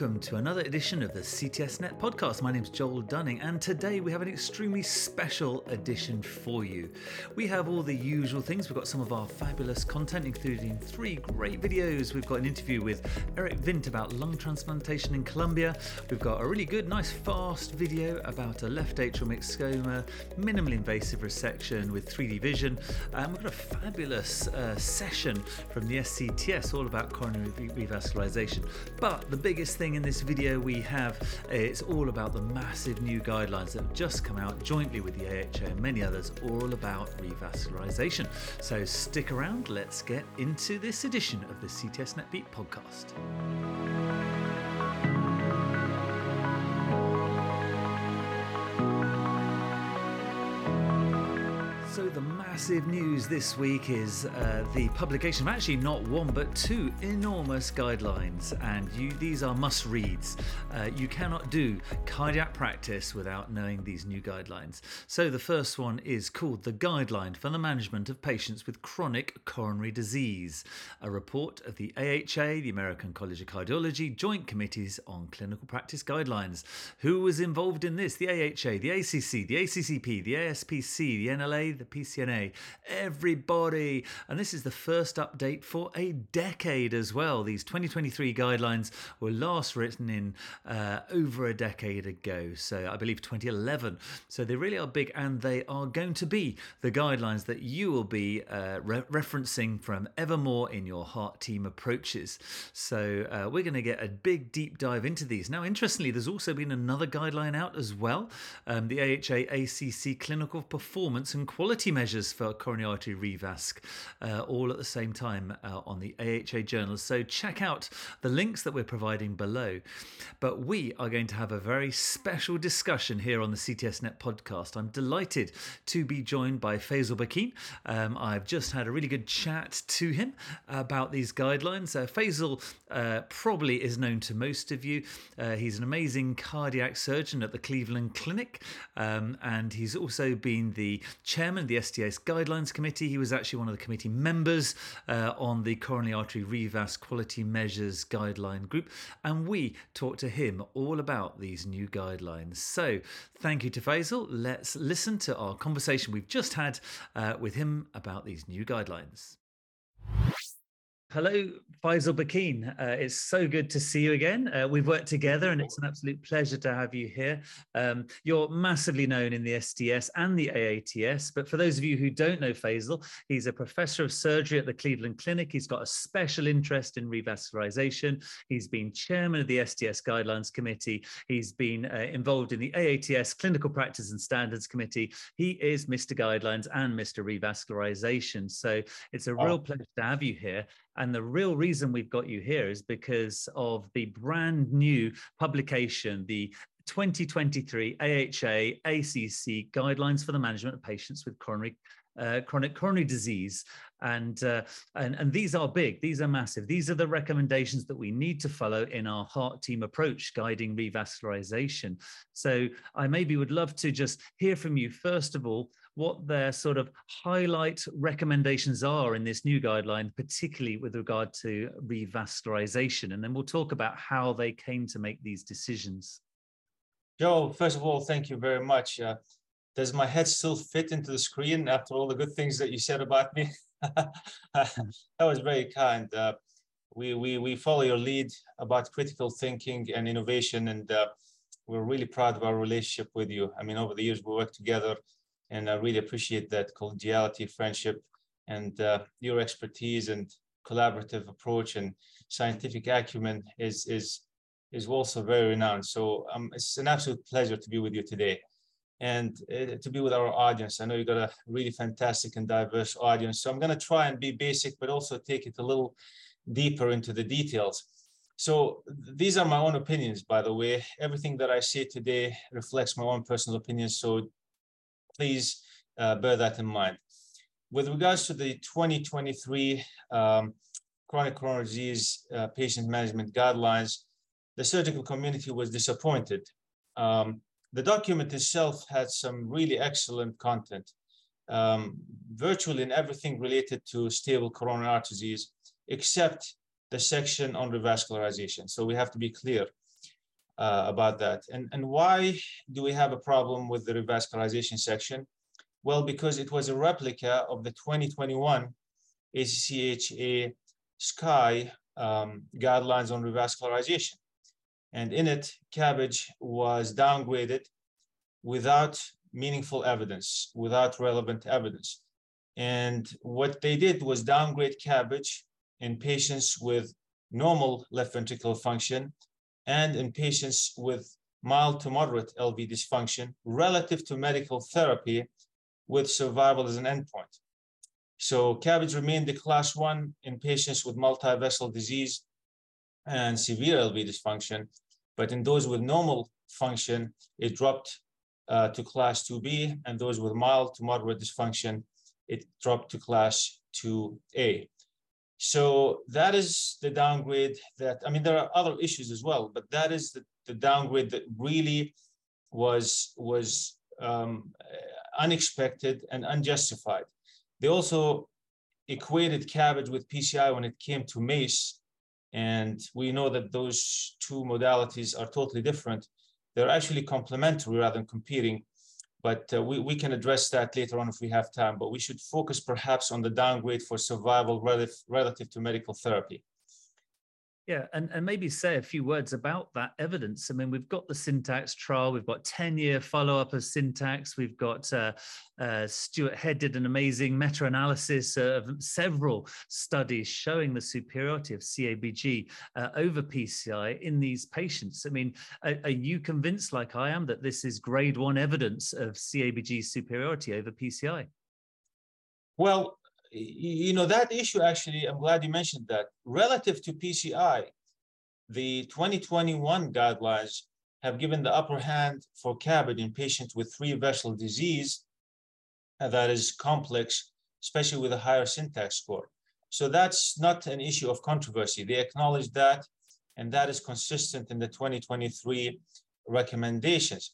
welcome to another edition of the CTSNet podcast. My name's Joel Dunning, and today we have an extremely special edition for you. We have all the usual things. We've got some of our fabulous content, including three great videos. We've got an interview with Eric Vinck about lung transplantation in Colombia. We've got a really good, nice, fast video about a left atrial myxoma, minimally invasive resection with 3D vision. And we've got a fabulous session from the SCTS all about coronary revascularization. But the biggest thing in this video we have, it's all about the massive new guidelines that have just come out jointly with the AHA and many others, all about revascularization. So stick around, let's get into this edition of the CTSNet Beat podcast. So the massive news this week is the publication of actually not one but two enormous guidelines, and these are must-reads. You cannot do cardiac practice without knowing these new guidelines. So the first one is called The Guideline for the Management of Patients with Chronic Coronary Disease, a report of the AHA, the American College of Cardiology, Joint Committees on Clinical Practice Guidelines. Who was involved in this? The AHA, the ACC, the ACCP, the ASPC, the NLA, the PCNA, everybody. And this is the first update for a decade as well. These 2023 guidelines were last written in over a decade ago, so I believe 2011. So they really are big, and they are going to be the guidelines that you will be referencing from evermore in your heart team approaches. So we're going to get a big deep dive into these. Now, interestingly, there's also been another guideline out as well, the AHA ACC Clinical Performance and Quality Measures for Coronary Artery Revasc, all at the same time on the AHA journal. So check out the links that we're providing below. But we are going to have a very special discussion here on the CTSNet podcast. I'm delighted to be joined by Faisal Bakaeen. I've just had a really good chat to him about these guidelines. Faisal probably is known to most of you. He's an amazing cardiac surgeon at the Cleveland Clinic, and he's also been the chairman of the STS Guidelines Committee. He was actually one of the committee members on the Coronary Artery Revasc Quality Measures Guideline Group, and we talked to him all about these new guidelines. So thank you to Faisal. Let's listen to our conversation we've just had with him about these new guidelines. Hello, Faisal Bakaeen. It's so good to see you again. We've worked together, and it's an absolute pleasure to have you here. You're massively known in the STS and the AATS, but for those of you who don't know Faisal, he's a professor of surgery at the Cleveland Clinic. He's got a special interest in revascularization. He's been chairman of the STS Guidelines Committee. He's been involved in the AATS Clinical Practice and Standards Committee. He is Mr. Guidelines and Mr. Revascularization. So it's a real pleasure to have you here. And the real reason we've got you here is because of the brand new publication, the 2023 AHA ACC Guidelines for the Management of Patients with Chronic Coronary Disease. And these are big, these are massive. These are the recommendations that we need to follow in our heart team approach guiding revascularization. So I maybe would love to just hear from you, first of all, what their sort of highlight recommendations are in this new guideline, particularly with regard to revascularization. And then we'll talk about how they came to make these decisions. Joe, first of all, thank you very much. Does my head still fit into the screen after all the good things that you said about me? That was very kind. We follow your lead about critical thinking and innovation, and we're really proud of our relationship with you. I mean, over the years, we worked together, and I really appreciate that collegiality, friendship, and your expertise and collaborative approach and scientific acumen is also very renowned. So it's an absolute pleasure to be with you today and to be with our audience. I know you've got a really fantastic and diverse audience. So I'm going to try and be basic, but also take it a little deeper into the details. So these are my own opinions, by the way. Everything that I say today reflects my own personal opinions. So please bear that in mind. With regards to the 2023 Chronic Coronary Disease Patient Management Guidelines, the surgical community was disappointed. The document itself had some really excellent content, virtually in everything related to stable coronary heart disease, except the section on revascularization. So we have to be clear. about that. And why do we have a problem with the revascularization section? Well, because it was a replica of the 2021 ACCHA SCAI guidelines on revascularization. And in it, CABG was downgraded without meaningful evidence, without relevant evidence. And what they did was downgrade CABG in patients with normal left ventricular function and in patients with mild to moderate LV dysfunction relative to medical therapy with survival as an endpoint. So CABG remained the class one in patients with multivessel disease and severe LV dysfunction, but in those with normal function, it dropped to class 2B, and those with mild to moderate dysfunction, it dropped to class 2A. So that is the downgrade that, I mean, there are other issues as well, but that is the downgrade that really was unexpected and unjustified. They also equated CABG with PCI when it came to MACE, and we know that those two modalities are totally different. They're actually complementary rather than competing, but we can address that later on if we have time, but we should focus perhaps on the downgrade for survival relative to medical therapy. Yeah, and maybe say a few words about that evidence. I mean, we've got the Syntax trial, we've got 10-year follow-up of Syntax, we've got Stuart Head did an amazing meta-analysis of several studies showing the superiority of CABG over PCI in these patients. I mean, are you convinced, like I am, that this is grade one evidence of CABG superiority over PCI? Well, you know, that issue actually, I'm glad you mentioned that. Relative to PCI, the 2021 guidelines have given the upper hand for CABG in patients with three vessel disease that is complex, especially with a higher Syntax score. So that's not an issue of controversy. They acknowledge that, and that is consistent in the 2023 recommendations.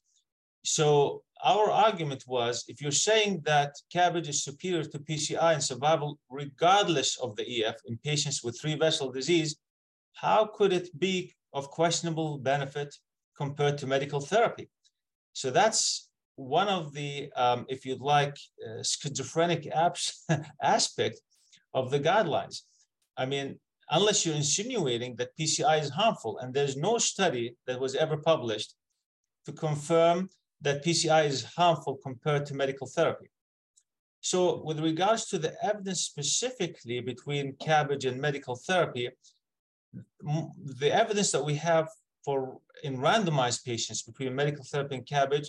So our argument was, if you're saying that CABG is superior to PCI in survival, regardless of the EF in patients with three vessel disease, how could it be of questionable benefit compared to medical therapy? So that's one of the, if you'd like, schizophrenic aspect of the guidelines. I mean, unless you're insinuating that PCI is harmful, and there's no study that was ever published to confirm that PCI is harmful compared to medical therapy. So with regards to the evidence specifically between CABG and medical therapy, the evidence that we have for in randomized patients between medical therapy and CABG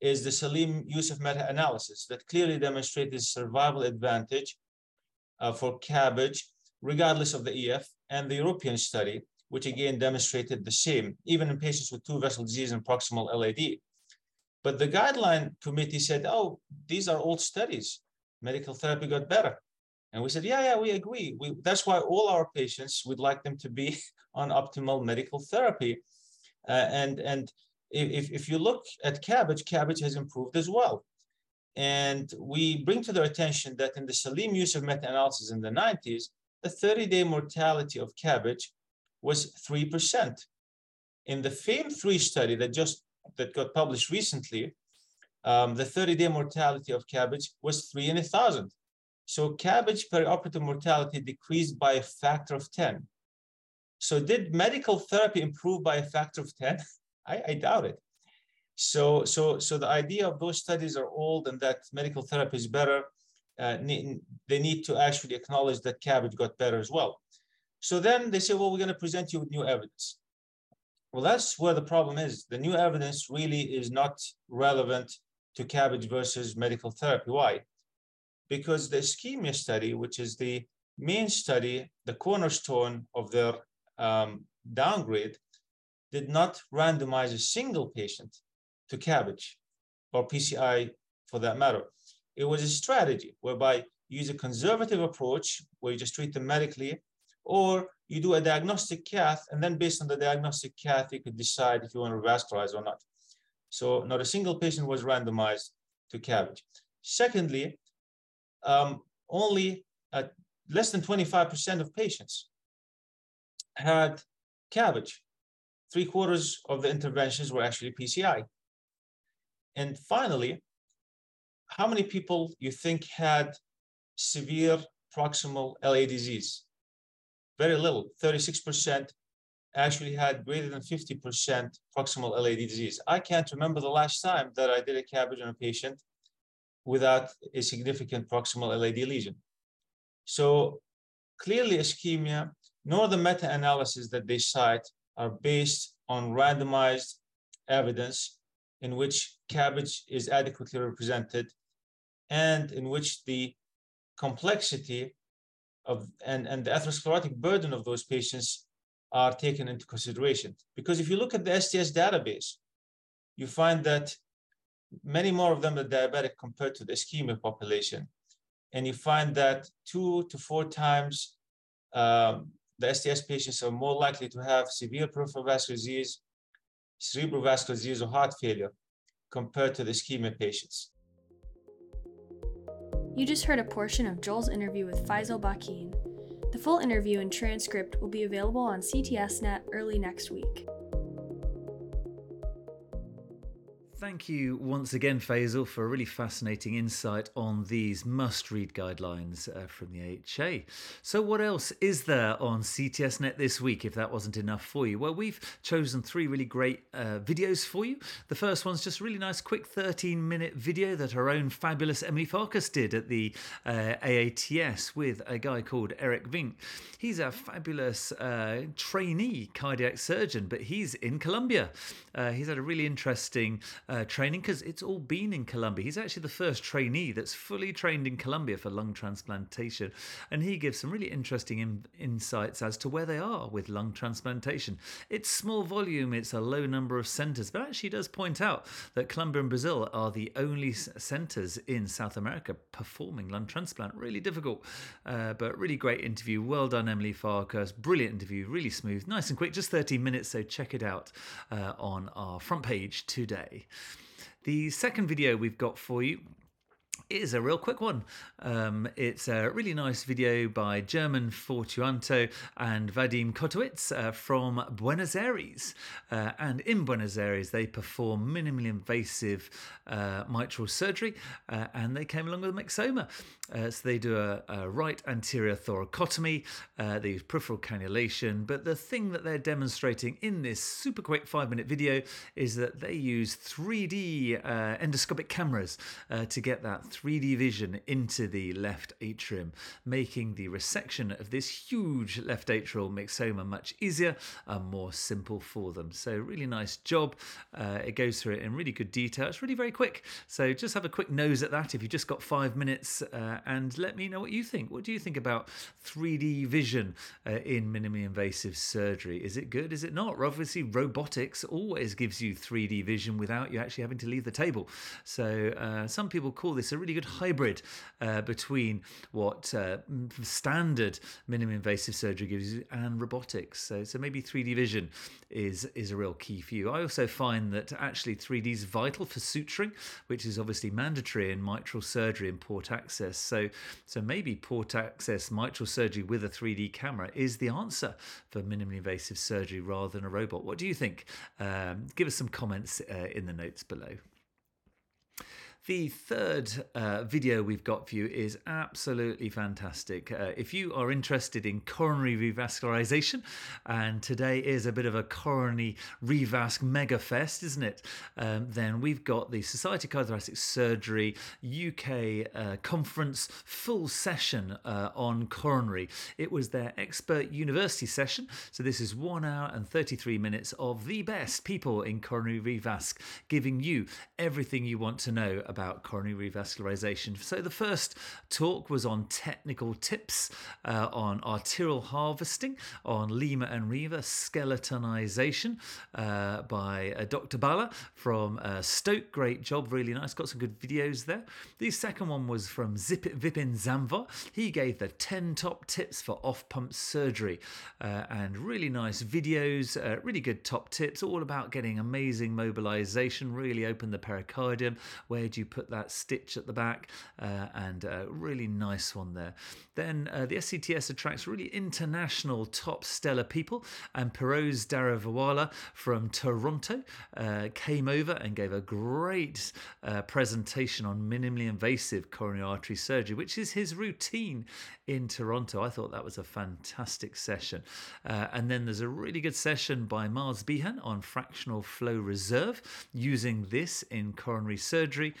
is the Salim Yusuf meta-analysis that clearly demonstrated survival advantage for CABG regardless of the EF, and the European study, which again demonstrated the same, even in patients with two vessel disease and proximal LAD. But the guideline committee said, oh, these are old studies. Medical therapy got better. And we said, yeah, we agree. That's why all our patients, we'd like them to be on optimal medical therapy. And if you look at CABG, CABG has improved as well. And we bring to their attention that in the Salim Yusuf meta-analysis in the 90s, the 30-day mortality of CABG was 3%. In the FAME 3 study that got published recently, the 30-day mortality of CABG was 3 in 1,000. So CABG perioperative mortality decreased by a factor of 10. So did medical therapy improve by a factor of 10? I doubt it. So the idea of those studies are old and that medical therapy is better, they need to actually acknowledge that CABG got better as well. So then they say, well, we're going to present you with new evidence. Well, that's where the problem is. The new evidence really is not relevant to CABG versus medical therapy. Why? Because the ischemia study, which is the main study, the cornerstone of their downgrade, did not randomize a single patient to CABG or PCI for that matter. It was a strategy whereby you use a conservative approach where you just treat them medically, or you do a diagnostic cath, and then based on the diagnostic cath, you could decide if you want to revascularize or not. So not a single patient was randomized to CABG. Secondly, only less than 25% of patients had CABG. 3/4 of the interventions were actually PCI. And finally, how many people you think had severe proximal LA disease? Very little, 36% actually had greater than 50% proximal LA disease. I can't remember the last time that I did a CABG on a patient without a significant proximal LAD lesion. So clearly ischemia, nor the meta-analysis that they cite are based on randomized evidence in which CABG is adequately represented and in which the complexity of and the atherosclerotic burden of those patients are taken into consideration. Because if you look at the STS database, you find that many more of them are diabetic compared to the ischemic population. And you find that 2 to 4 times the STS patients are more likely to have severe peripheral vascular disease, cerebrovascular disease, or heart failure compared to the ischemic patients. You just heard a portion of Joel's interview with Faisal Bakaeen. The full interview and transcript will be available on CTSNet early next week. Thank you once again, Faisal, for a really fascinating insight on these must-read guidelines from the AHA. So what else is there on CTSNet this week, if that wasn't enough for you? Well, we've chosen 3 really great videos for you. The first one's just a really nice, quick 13-minute video that our own fabulous Emmy Farkas did at the AATS with a guy called Eric Vinck. He's a fabulous trainee cardiac surgeon, but he's in Colombia. He's had a really interesting training because it's all been in Colombia. He's actually the first trainee that's fully trained in Colombia for lung transplantation, and he gives some really interesting insights as to where they are with lung transplantation. It's small volume, it's a low number of centres, but actually does point out that Colombia and Brazil are the only centres in South America performing lung transplant. Really difficult, but really great interview. Well done, Emily Farkas. Brilliant interview, really smooth, nice and quick, just 13 minutes, so check it out on our front page today. The second video we've got for you is a real quick one. It's a really nice video by German Fortunato and Vadim Kotowitz from Buenos Aires. And in Buenos Aires, they perform minimally invasive mitral surgery, and they came along with a myxoma. So they do a right anterior thoracotomy, they use peripheral cannulation, but the thing that they're demonstrating in this super quick 5-minute video is that they use 3D endoscopic cameras to get that 3D vision into the left atrium, making the resection of this huge left atrial myxoma much easier and more simple for them. So really nice job. It goes through it in really good detail. It's really very quick. So just have a quick nose at that if you've just got 5 minutes and let me know what you think. What do you think about 3D vision in minimally invasive surgery? Is it good? Is it not? Obviously, robotics always gives you 3D vision without you actually having to leave the table. So some people call this a really good hybrid between what standard minimally invasive surgery gives you and robotics. So maybe 3D vision is a real key for you. I also find that actually 3D is vital for suturing, which is obviously mandatory in mitral surgery and port access. So maybe port access mitral surgery with a 3D camera is the answer for minimally invasive surgery rather than a robot. What do you think? Give us some comments in the notes below. The third video we've got for you is absolutely fantastic. If you are interested in coronary revascularization, and today is a bit of a coronary revasc mega fest, isn't it? Then we've got the Society of Cardiothoracic Surgery UK conference full session on coronary. It was their expert university session. So this is 1 hour and 33 minutes of the best people in coronary revasc, giving you everything you want to know about coronary revascularization. So the first talk was on technical tips on arterial harvesting, on Lima and Riva skeletonization by Dr. Bala from Stoke. Great job, really nice. Got some good videos there. The second one was from Zipit Vipin Zamvar. He gave the 10 top tips for off-pump surgery and really nice videos, really good top tips, all about getting amazing mobilization, really open the pericardium. Where do you put that stitch at the back, and a really nice one there. Then the SCTS attracts really international top stellar people, and Peroz Daravuala from Toronto came over and gave a great presentation on minimally invasive coronary artery surgery, which is his routine in Toronto. I thought that was a fantastic session. And then there's a really good session by Myles Behan on fractional flow reserve, using this in coronary surgery,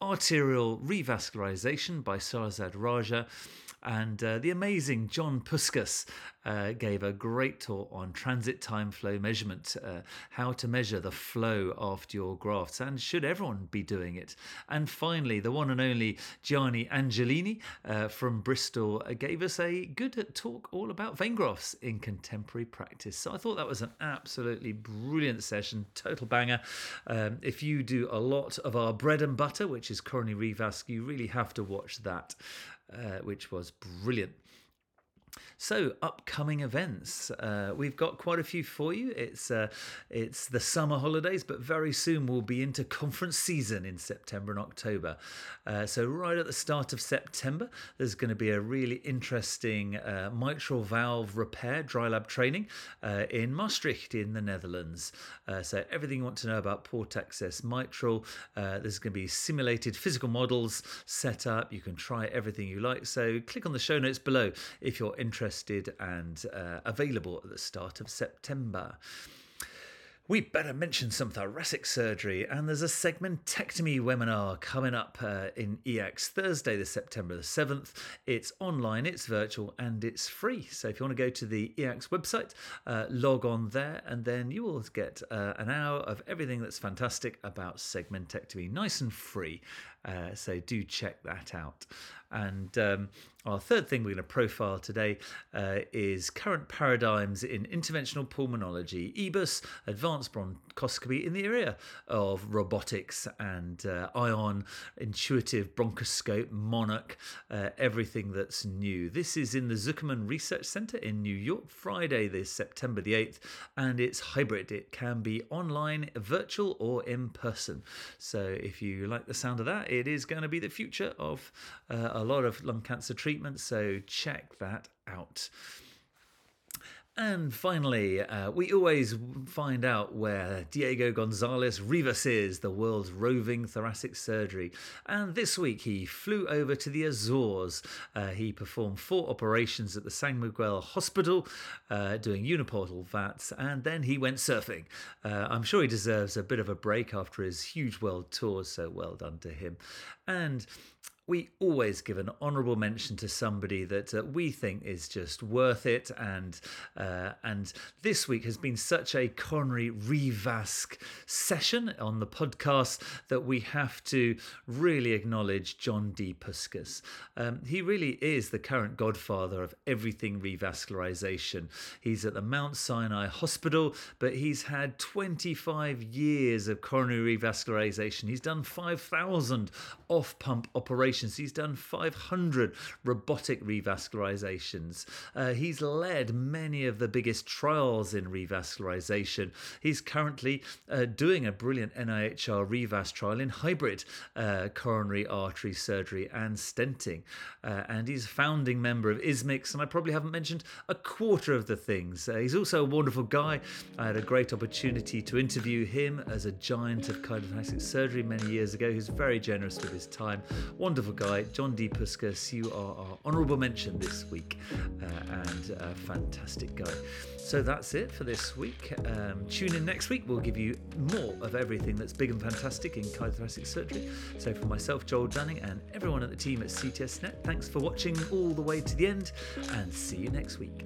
arterial revascularization by Sarzad Raja, and the amazing John Puskas gave a great talk on transit time flow measurement, how to measure the flow after your grafts, and should everyone be doing it. And finally, the one and only Gianni Angelini from Bristol gave us a good talk all about vein grafts in contemporary practice. So I thought that was an absolutely brilliant session, total banger. If you do a lot of our bread and butter, which is coronary revasc, you really have to watch that. Which was brilliant. So, upcoming events. We've got quite a few for you. It's the summer holidays, but very soon we'll be into conference season in September and October. So, right at the start of September, there's going to be a really interesting mitral valve repair dry lab training in Maastricht in the Netherlands. So, everything you want to know about port access mitral. There's going to be simulated physical models set up. You can try everything you like. So, click on the show notes below if you're interested and available at the start of September. We better mention some thoracic surgery, and there's a segmentectomy webinar coming up in EAX Thursday, the September the 7th. It's online, it's virtual, and it's free. So if you want to go to the EAX website, log on there, and then you will get an hour of everything that's fantastic about segmentectomy, nice and free. So do check that out. And our third thing we're going to profile today is current paradigms in interventional pulmonology, EBUS, advanced bronchoscopy in the area of robotics, and ION, intuitive bronchoscope, Monarch, everything that's new. This is in the Zuckerman Research Center in New York, Friday, this September the 8th, and it's hybrid. It can be online, virtual, or in person. So if you like the sound of that, it is going to be the future of a lot of lung cancer treatment. So check that out. And finally, we always find out where Diego Gonzalez Rivas is, the world's roving thoracic surgery. And this week he flew over to the Azores. He performed 4 operations at the San Miguel Hospital, doing uniportal VATs, and then he went surfing. I'm sure he deserves a bit of a break after his huge world tour, so well done to him. And we always give an honourable mention to somebody that we think is just worth it, and this week has been such a coronary revasc session on the podcast that we have to really acknowledge John D. Puskas. He really is the current godfather of everything revascularization. He's at the Mount Sinai Hospital, but he's had 25 years of coronary revascularization. He's done 5,000 off-pump operations. He's done 500 robotic revascularizations. He's led many of the biggest trials in revascularization. He's currently doing a brilliant NIHR revas trial in hybrid coronary artery surgery and stenting. And he's a founding member of ISMICS, and I probably haven't mentioned a quarter of the things. He's also a wonderful guy. I had a great opportunity to interview him as a giant of cardiothoracic surgery many years ago, who's very generous with his time. Wonderful guy, John D. Puskas. You are our honourable mention this week, and a fantastic guy. So that's it for this week. Tune in next week. We'll give you more of everything that's big and fantastic in cardiothoracic surgery. So for myself, Joel Dunning, and everyone at the team at CTSNet, thanks for watching all the way to the end, and see you next week.